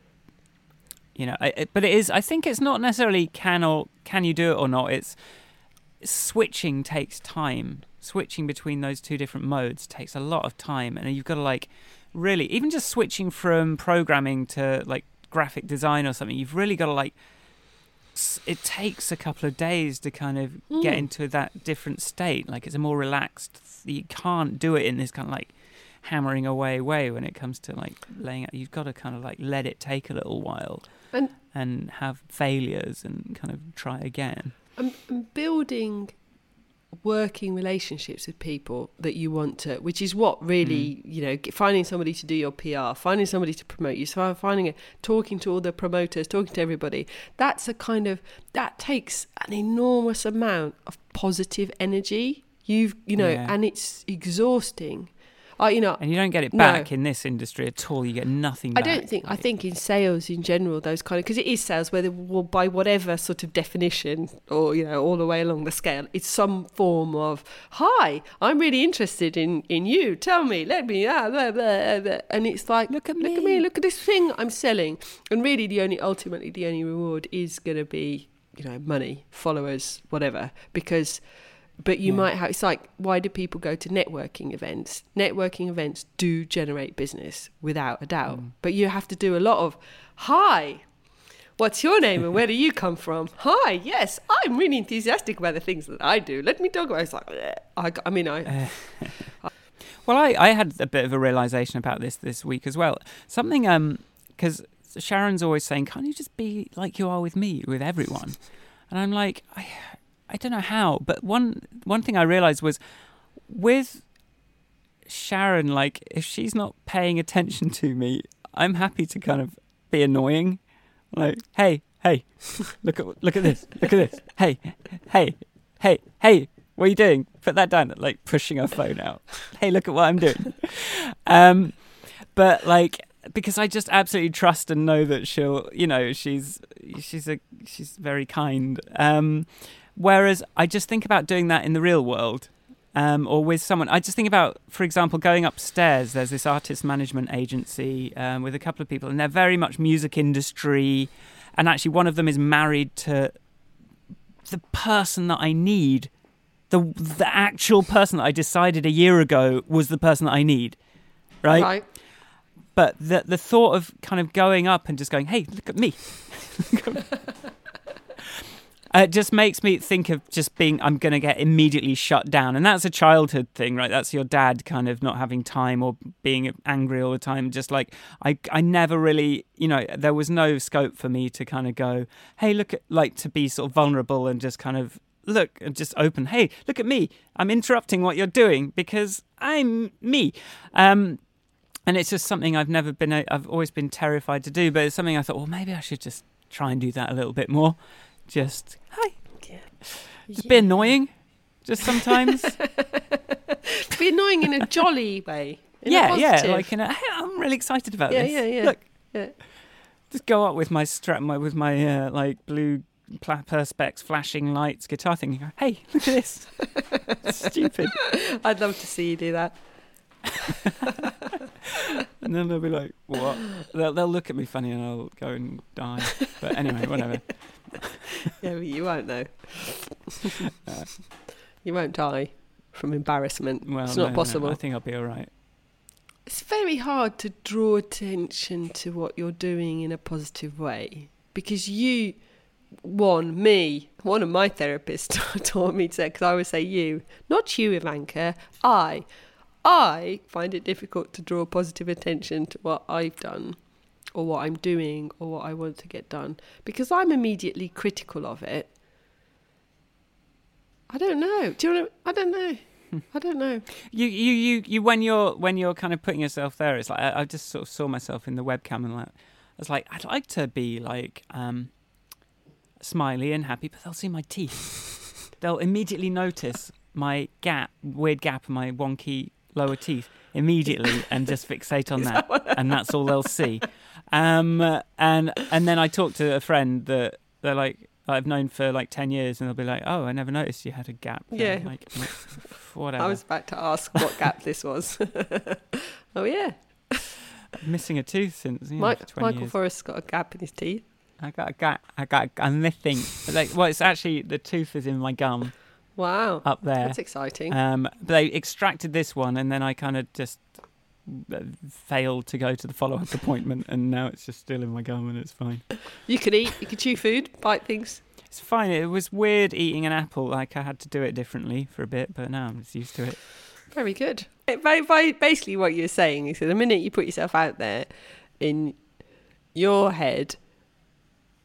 you know, but it is. I think it's not necessarily can you do it or not. It's switching takes time. Switching between those two different modes takes a lot of time, and you've got to like really even just switching from programming to like graphic design or something. You've really got to like. It takes a couple of days to kind of get into that different state. Like it's a more relaxed, you can't do it in this kind of like hammering away way when it comes to like laying out. You've got to kind of like let it take a little while and have failures and kind of try again. And building working relationships with people that you want to, which is what really, you know, finding somebody to do your PR, finding somebody to promote you, so talking to all the promoters, talking to everybody, that takes an enormous amount of positive energy. And it's exhausting. And you don't get it back in this industry at all. You get nothing back. I think in sales in general, those kind of... Because it is sales, whether by whatever sort of definition or, you know, all the way along the scale, it's some form of, hi, I'm really interested in you. Tell me, let me... blah, blah, blah. And it's like, look at me, look at this thing I'm selling. And really, ultimately the only reward is going to be, you know, money, followers, whatever. Because... But you might have, it's like, why do people go to networking events? Networking events do generate business, without a doubt. But you have to do a lot of, hi, what's your name and where do you come from? Hi, yes, I'm really enthusiastic about the things that I do. Let me talk about it. It's like, Well, I had a bit of a realization about this week as well. Something, because Sharon's always saying, can't you just be like you are with me, with everyone? And I'm like, I don't know how, but one thing I realised was with Sharon, like, if she's not paying attention to me, I'm happy to kind of be annoying. Like, hey, look at this. Hey, what are you doing? Put that down. Like, pushing her phone out. Hey, look at what I'm doing. But, like... Because I just absolutely trust and know that she'll, you know, she's very kind. Whereas I just think about doing that in the real world, or with someone. I just think about, for example, going upstairs. There's this artist management agency with a couple of people, and they're very much music industry. And actually, one of them is married to the person that I need. The actual person that I decided a year ago was the person that I need, right? Right. But the thought of kind of going up and just going, hey, look at me. just makes me think of just being, I'm going to get immediately shut down. And that's a childhood thing, right? That's your dad kind of not having time or being angry all the time. Just like, I never really, you know, there was no scope for me to kind of go, hey, look at, like, to be sort of vulnerable and just kind of look and just open. Hey, look at me. I'm interrupting what you're doing because I'm me. And it's just something I've always been terrified to do, but it's something I thought, well, maybe I should just try and do that a little bit more. Just, hi. Yeah. Just be annoying, just sometimes. Be annoying in a jolly way. Yeah, like in a, hey, I'm really excited about this. Yeah. Look, just go up with my strap, with my like blue perspex flashing lights guitar thing. You go, hey, look at this. Stupid. I'd love to see you do that. And then they'll be like, what? They'll look at me funny and I'll go and die. But anyway, whatever. Yeah, but you won't though. You won't die from embarrassment. Well, it's not possible. No, I think I'll be all right. It's very hard to draw attention to what you're doing in a positive way, because one of my therapists taught me to, because I would say you, not you, Ivanka, I find it difficult to draw positive attention to what I've done or what I'm doing or what I want to get done, because I'm immediately critical of it. I don't know. Do you know what I don't know. I don't know. You when you're kind of putting yourself there, it's like I just sort of saw myself in the webcam and like I was like, I'd like to be like smiley and happy, but they'll see my teeth. They'll immediately notice my weird gap in my wonky lower teeth immediately and just fixate on that, and that's all they'll see. And then I talked to a friend that they're like, I've known for like 10 years, and they'll be like, oh, I never noticed you had a gap. Yeah. Like, whatever. I was about to ask what gap this was. Oh, yeah. Missing a tooth since, you know, for 20 years. Michael Forrest got a gap in his teeth. I'm missing. Like, well, it's actually, the tooth is in my gum. Wow. Up there. That's exciting. But they extracted this one, and then I kind of just failed to go to the follow-up appointment, and now it's just still in my gum, and it's fine. You could eat, you could chew food, bite things. It's fine. It was weird eating an apple. Like, I had to do it differently for a bit, but now I'm just used to it. Very good. Basically, what you're saying is that the minute you put yourself out there, in your head,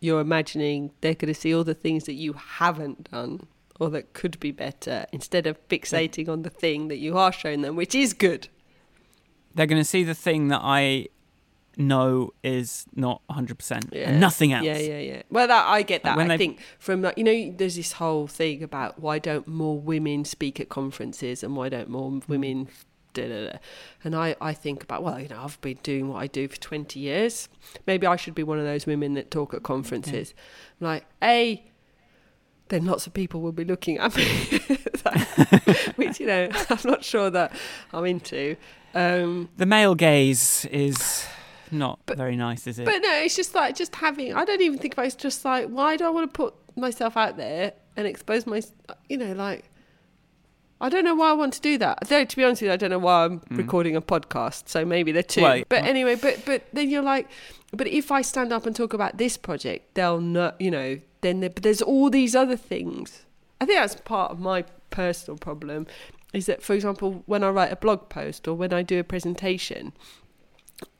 you're imagining they're going to see all the things that you haven't done, or that could be better, instead of fixating on the thing that you are showing them, which is good. They're going to see the thing that I know is not 100%, and nothing else. Yeah. Well, I get that. Like, I think from, like, you know, there's this whole thing about why don't more women speak at conferences, and why don't more women... And I think about, well, you know, I've been doing what I do for 20 years. Maybe I should be one of those women that talk at conferences. Yeah. Like, A... then lots of people will be looking at me, which, you know, I'm not sure that I'm into. The male gaze is not very nice, is it? But no, it's just like, just having, I don't even think about it, it's just like, why do I want to put myself out there and expose my, you know, like, I don't know why I want to do that. Though, to be honest with you, I don't know why I'm recording a podcast, so maybe they're two. Well, but anyway, but then you're like, but if I stand up and talk about this project, they'll not, you know, then but there's all these other things. I think that's part of my personal problem, is that, for example, when I write a blog post or when I do a presentation,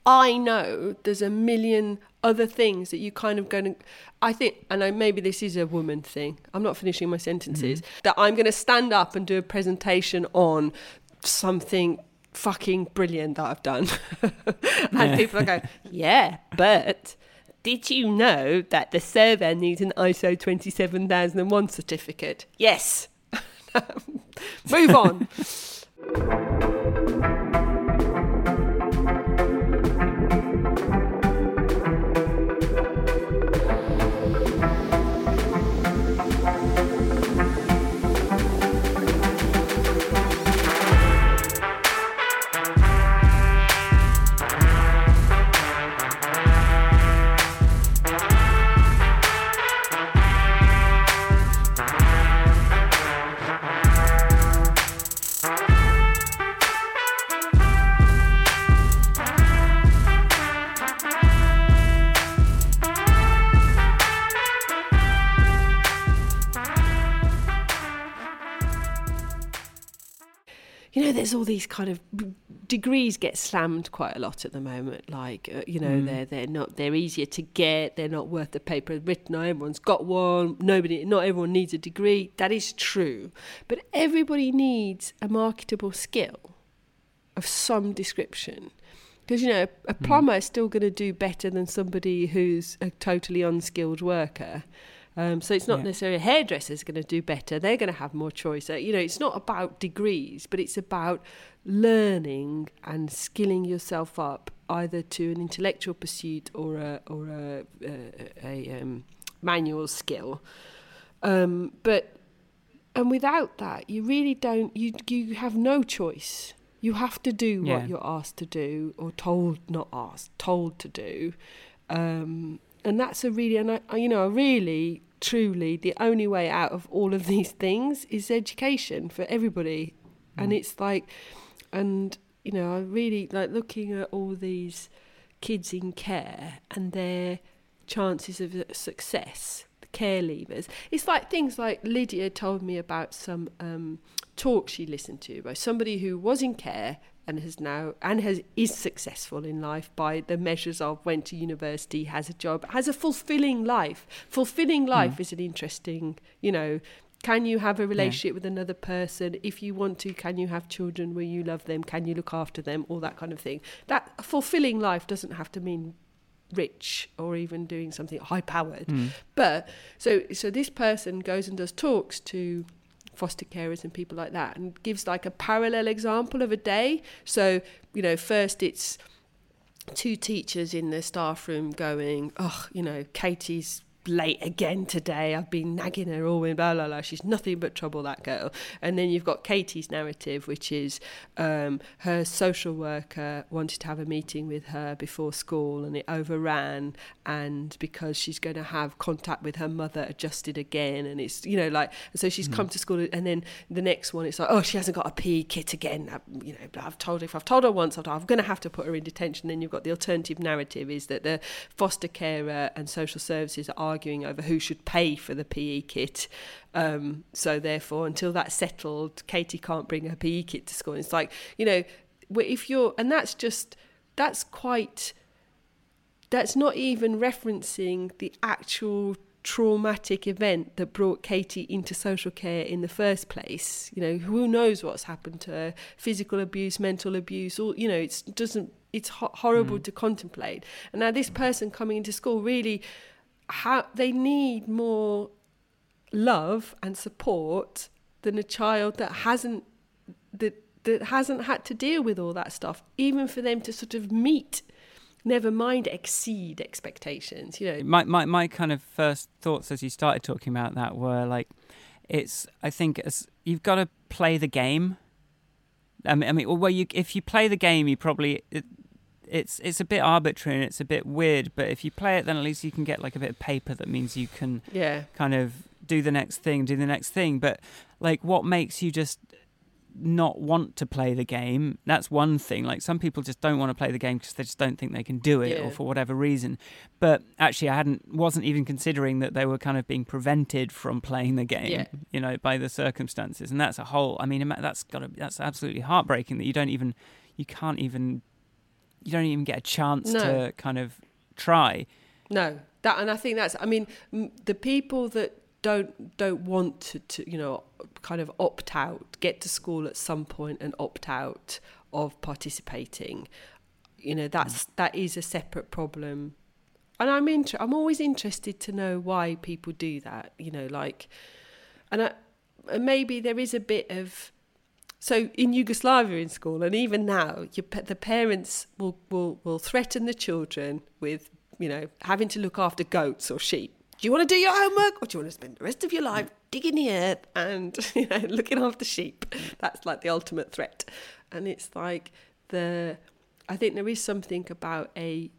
I know there's a million other things that you kind of going to, I think, and maybe this is a woman thing, I'm not finishing my sentences, that I'm going to stand up and do a presentation on something fucking brilliant that I've done. And people are going, yeah, but did you know that the server needs an ISO 27001 certificate? Yes. Move on. there's all these kind of degrees get slammed quite a lot at the moment. Like, they're easier to get. They're not worth the paper written. Everyone's got one. Not everyone needs a degree. That is true. But everybody needs a marketable skill of some description. Because, a plumber is still going to do better than somebody who's a totally unskilled worker. So it's not necessarily a hairdresser's going to do better. They're going to have more choice. It's not about degrees, but it's about learning and skilling yourself up either to an intellectual pursuit or a manual skill. But without that, you really don't. You have no choice. You have to do what you're asked to do, or told to do. And that's really, truly, the only way out of all of these things is education for everybody. Mm. And it's like, I really like looking at all these kids in care and their chances of success, the care leavers. It's like things like Lydia told me about some talk she listened to by somebody who was in care and is successful in life by the measures of went to university, has a job, has a fulfilling life. Fulfilling life is an interesting, can you have a relationship with another person? If you want to, can you have children where you love them? Can you look after them? All that kind of thing. That fulfilling life doesn't have to mean rich or even doing something high-powered. Mm. But so this person goes and does talks to foster carers and people like that, and gives like a parallel example of a day. So, first it's two teachers in the staff room going, Katie's late again today. I've been nagging her all in, blah, blah, blah. She's nothing but trouble, that girl. And then you've got Katie's narrative, which is her social worker wanted to have a meeting with her before school and it overran. And because she's going to have contact with her mother adjusted again. And it's, so she's come to school. And then the next one, it's like, oh, she hasn't got a PE kit again. I've told her once, I'm going to have to put her in detention. Then you've got the alternative narrative is that the foster carer and social services are arguing over who should pay for the PE kit. So therefore, until that's settled, Katie can't bring her PE kit to school. And it's like, that's not even referencing the actual traumatic event that brought Katie into social care in the first place. Who knows what's happened to her, physical abuse, mental abuse, all, it's horrible to contemplate. And now this person coming into school really, how they need more love and support than a child that hasn't had to deal with all that stuff, even for them to sort of meet, never mind exceed expectations. My kind of first thoughts as you started talking about that were like, you've got to play the game. If you play the game, you probably. It's a bit arbitrary and it's a bit weird, but if you play it, then at least you can get like a bit of paper that means you can kind of do the next thing. But like, what makes you just not want to play the game? That's one thing. Like, some people just don't want to play the game because they just don't think they can do it or for whatever reason. But actually, I wasn't even considering that they were kind of being prevented from playing the game, by the circumstances. And that's a whole, that's absolutely heartbreaking that you don't even get a chance to kind of try. No, that, and I think that's, the people that don't want to kind of opt out, get to school at some point and opt out of participating. That is a separate problem. And I'm always interested to know why people do that, and maybe there is a bit of, so in Yugoslavia in school, and even now, the parents will threaten the children with, having to look after goats or sheep. Do you want to do your homework, or do you want to spend the rest of your life digging the earth and looking after sheep? That's like the ultimate threat. And it's like I think there is something about and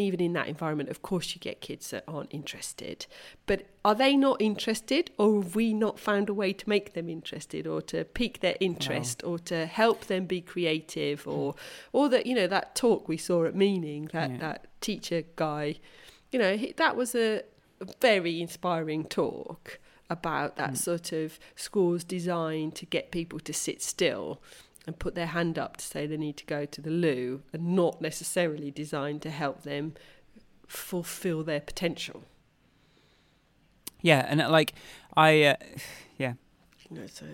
even in that environment, of course, you get kids that aren't interested. But are they not interested, or have we not found a way to make them interested, or to pique their interest, or to help them be creative, or that that talk we saw at Meaning, that teacher guy, that was a very inspiring talk about that sort of schools designed to get people to sit still. and put their hand up to say they need to go to the loo are not necessarily designed to help them fulfill their potential. Yeah, and like yeah. You know, so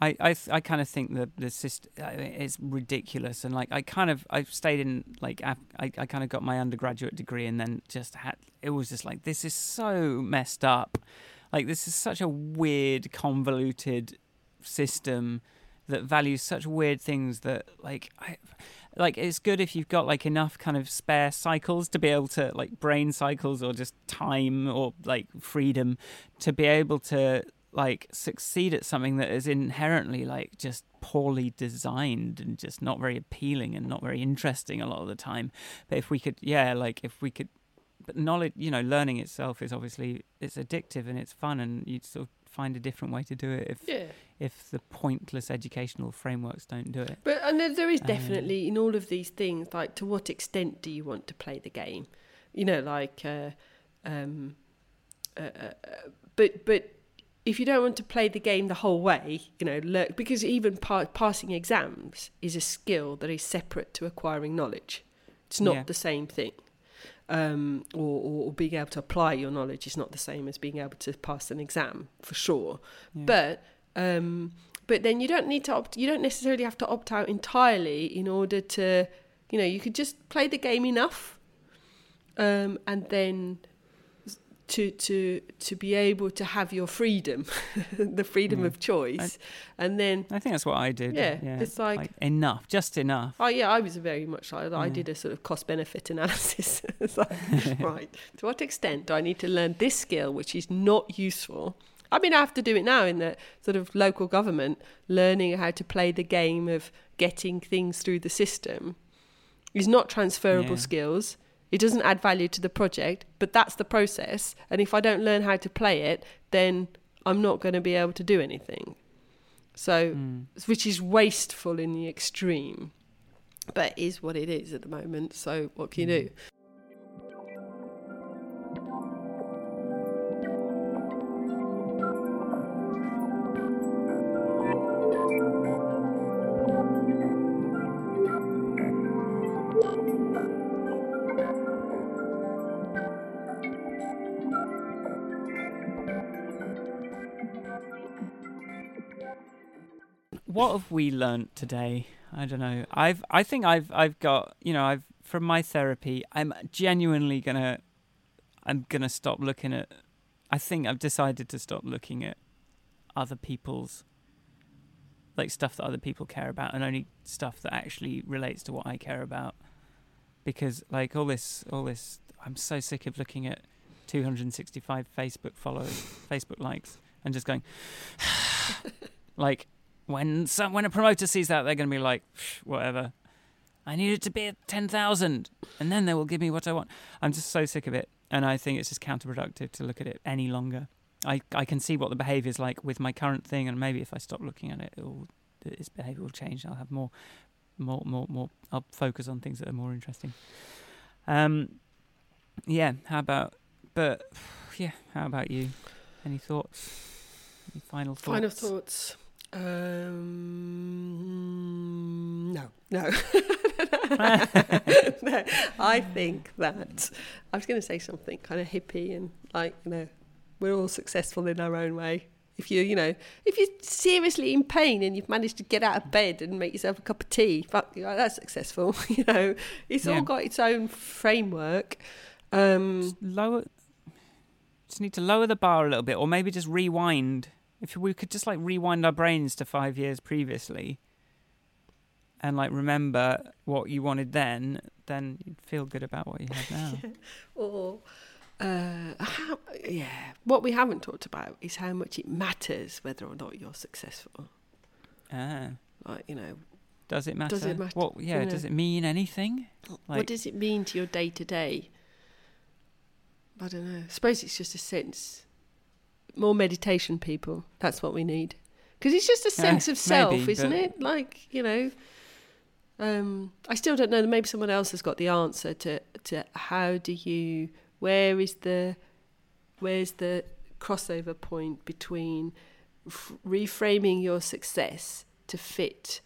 I kind of think that the system is ridiculous, and like I stayed in like I kind of got my undergraduate degree, and then just had it was just like, this is so messed up, like this is such a weird convoluted system that values such weird things that like it's good if you've got like enough kind of spare cycles to be able to like brain cycles or just time or like freedom to be able to like succeed at something that is inherently like just poorly designed and just not very appealing and not very interesting a lot of the time. But if we could, but knowledge, you know, learning itself is obviously, it's addictive and it's fun, and you'd sort of find a different way to do it if the pointless educational frameworks don't do it. But and there is definitely in all of these things, like, to what extent do you want to play the game? You know, like, but if you don't want to play the game the whole way, you know, because even passing exams is a skill that is separate to acquiring knowledge. It's not the same thing. Or being able to apply your knowledge is not the same as being able to pass an exam, for sure. Yeah. But then you don't need to you don't necessarily have to opt out entirely in order to, you know, you could just play the game enough, and then to be able to have your freedom, the freedom of choice, and then I think that's what I did. Yeah, it's like enough, just enough. Oh yeah, I was very much like I did a sort of cost-benefit analysis. It's like, right, to what extent do I need to learn this skill, which is not useful? I mean, I have to do it now in the sort of local government, learning how to play the game of getting things through the system is not transferable skills. It doesn't add value to the project, but that's the process. And if I don't learn how to play it, then I'm not going to be able to do anything. So, which is wasteful in the extreme, but it is what it is at the moment. So what can you do? What have we learnt today? I don't know. I think I've got, you know, from my therapy, I'm genuinely gonna stop looking at, I think I've decided to stop looking at other people's, like, stuff that other people care about, and only stuff that actually relates to what I care about. Because like all this, I'm so sick of looking at 265 Facebook followers, Facebook likes, and just going like, When a promoter sees that, they're going to be like, whatever. I need it to be at 10,000, and then they will give me what I want. I'm just so sick of it, and I think it's just counterproductive to look at it any longer. I can see what the behaviour is like with my current thing, and maybe if I stop looking at it, its behaviour will change. I'll have more. I'll focus on things that are more interesting. How about you? Any thoughts? Any final thoughts? Final thoughts. No. No. I think that I was going to say something kind of hippie and like, you know, we're all successful in our own way. If you're seriously in pain and you've managed to get out of bed and make yourself a cup of tea, fuck you, that's successful. You know, it's all got its own framework. Just need to lower the bar a little bit, or maybe just rewind. If we could just, like, rewind our brains to 5 years previously and, like, remember what you wanted then you'd feel good about what you have now. What we haven't talked about is how much it matters whether or not you're successful. Like, you know... Does it matter? Does it matter? Does it mean anything? Like, what does it mean to your day-to-day? I don't know. I suppose it's just a sense... More meditation, people. That's what we need, because it's just a sense of self, maybe, isn't it? Like, you know, I still don't know. Maybe someone else has got the answer to how do you? Where's the crossover point between reframing your success to fit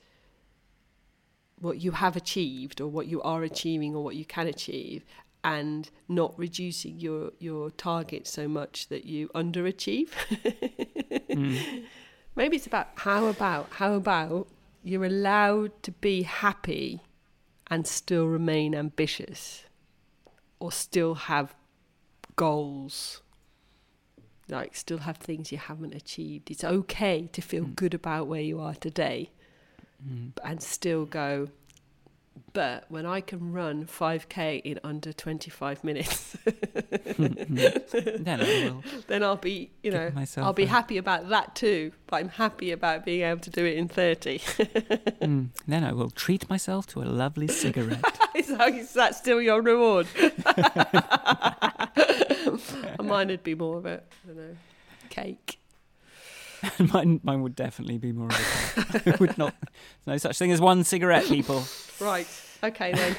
what you have achieved or what you are achieving or what you can achieve, and not reducing your target so much that you underachieve. Maybe it's about how about you're allowed to be happy and still remain ambitious or still have goals, like still have things you haven't achieved. It's okay to feel good about where you are today and still go, but when I can run 5K in under 25 minutes, then I'll be, you know, I'll be happy about that too. But I'm happy about being able to do it in 30. Then I will treat myself to a lovely cigarette. Is that still your reward? Mine would be more of a, I don't know, cake. Mine would definitely be more of a cake. Would not. There's no such thing as one cigarette, people. Right. Okay, then.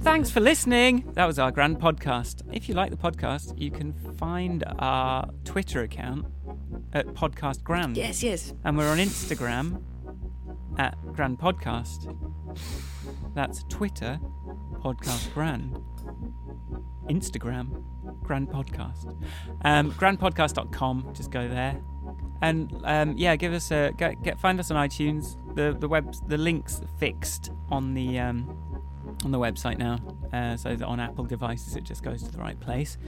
Thanks for listening. That was our grand podcast. If you like the podcast, you can find our Twitter account at Podcast Grand. Yes, yes. And we're on Instagram at Grand Podcast. That's Twitter, Podcast Grand. Instagram, Grand Podcast. Grandpodcast.com, just go there. And give us a find us on iTunes. The link's fixed on the website now, so that on Apple devices it just goes to the right place.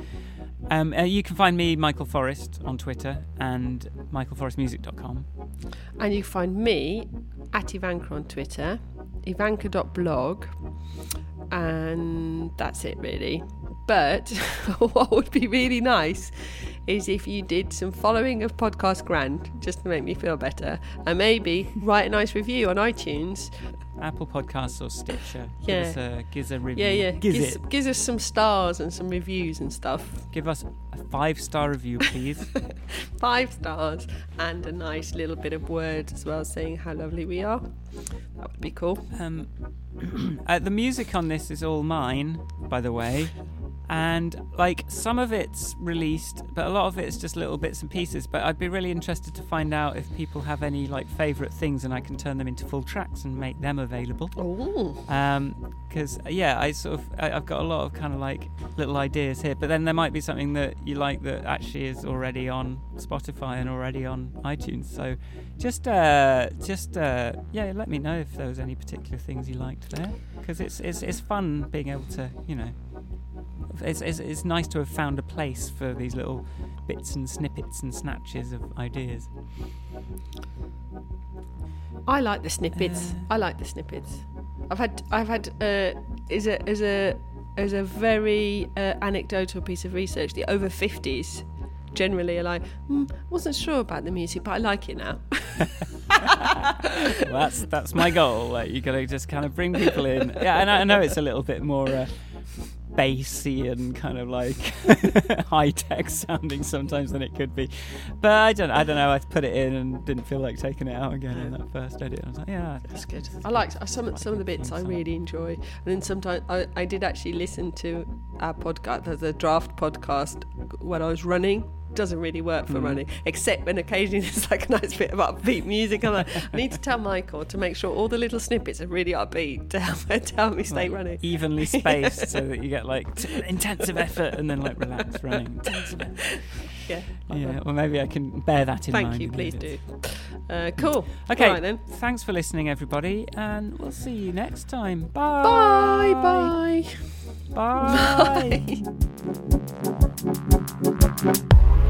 You can find me, Michael Forrest, on Twitter and Michaelforrestmusic.com. And you can find me at Ivanka on Twitter, Ivanka.blog, and that's it really. But what would be really nice is if you did some following of Podcast Grand, just to make me feel better, and maybe write a nice review on iTunes, Apple Podcasts or Stitcher. Yeah. Give us a review. Yeah. Give us some stars and some reviews and stuff. Give us a 5-star review, please. 5 stars and a nice little bit of words as well, saying how lovely we are. That would be cool. The music on this is all mine, by the way. And like some of it's released, but a lot of it's just little bits and pieces. But I'd be really interested to find out if people have any like favourite things, and I can turn them into full tracks and make them available. Oh. Because I've got a lot of kind of like little ideas here, but then there might be something that you like that actually is already on Spotify and already on iTunes. So just let me know if there was any particular things you liked there, because it's fun being able to, you know. It's nice to have found a place for these little bits and snippets and snatches of ideas. I like the snippets. I've had as a very anecdotal piece of research, the over 50s generally are like, wasn't sure about the music, but I like it now. Well, that's my goal. Like, you got to just kind of bring people in. Yeah, and I know it's a little bit more. Bassy and kind of like high-tech sounding sometimes than it could be, but I don't know, I put it in and didn't feel like taking it out again in that first edit. I was like, that's good. I like some of the bits I really enjoy, and then sometimes I did actually listen to our podcast, the draft podcast, when I was running. Doesn't really work for running, except when occasionally there's like a nice bit of upbeat music. I'm like, I need to tell Michael to make sure all the little snippets are really upbeat to help me stay running. Evenly spaced, so that you get like intensive effort and then like relaxed running. Intensive effort. Yeah. Well, maybe I can bear that in mind. Thank you, please do. Cool. Okay. All right, then. Thanks for listening, everybody, and we'll see you next time. Bye. Bye. Bye. Bye.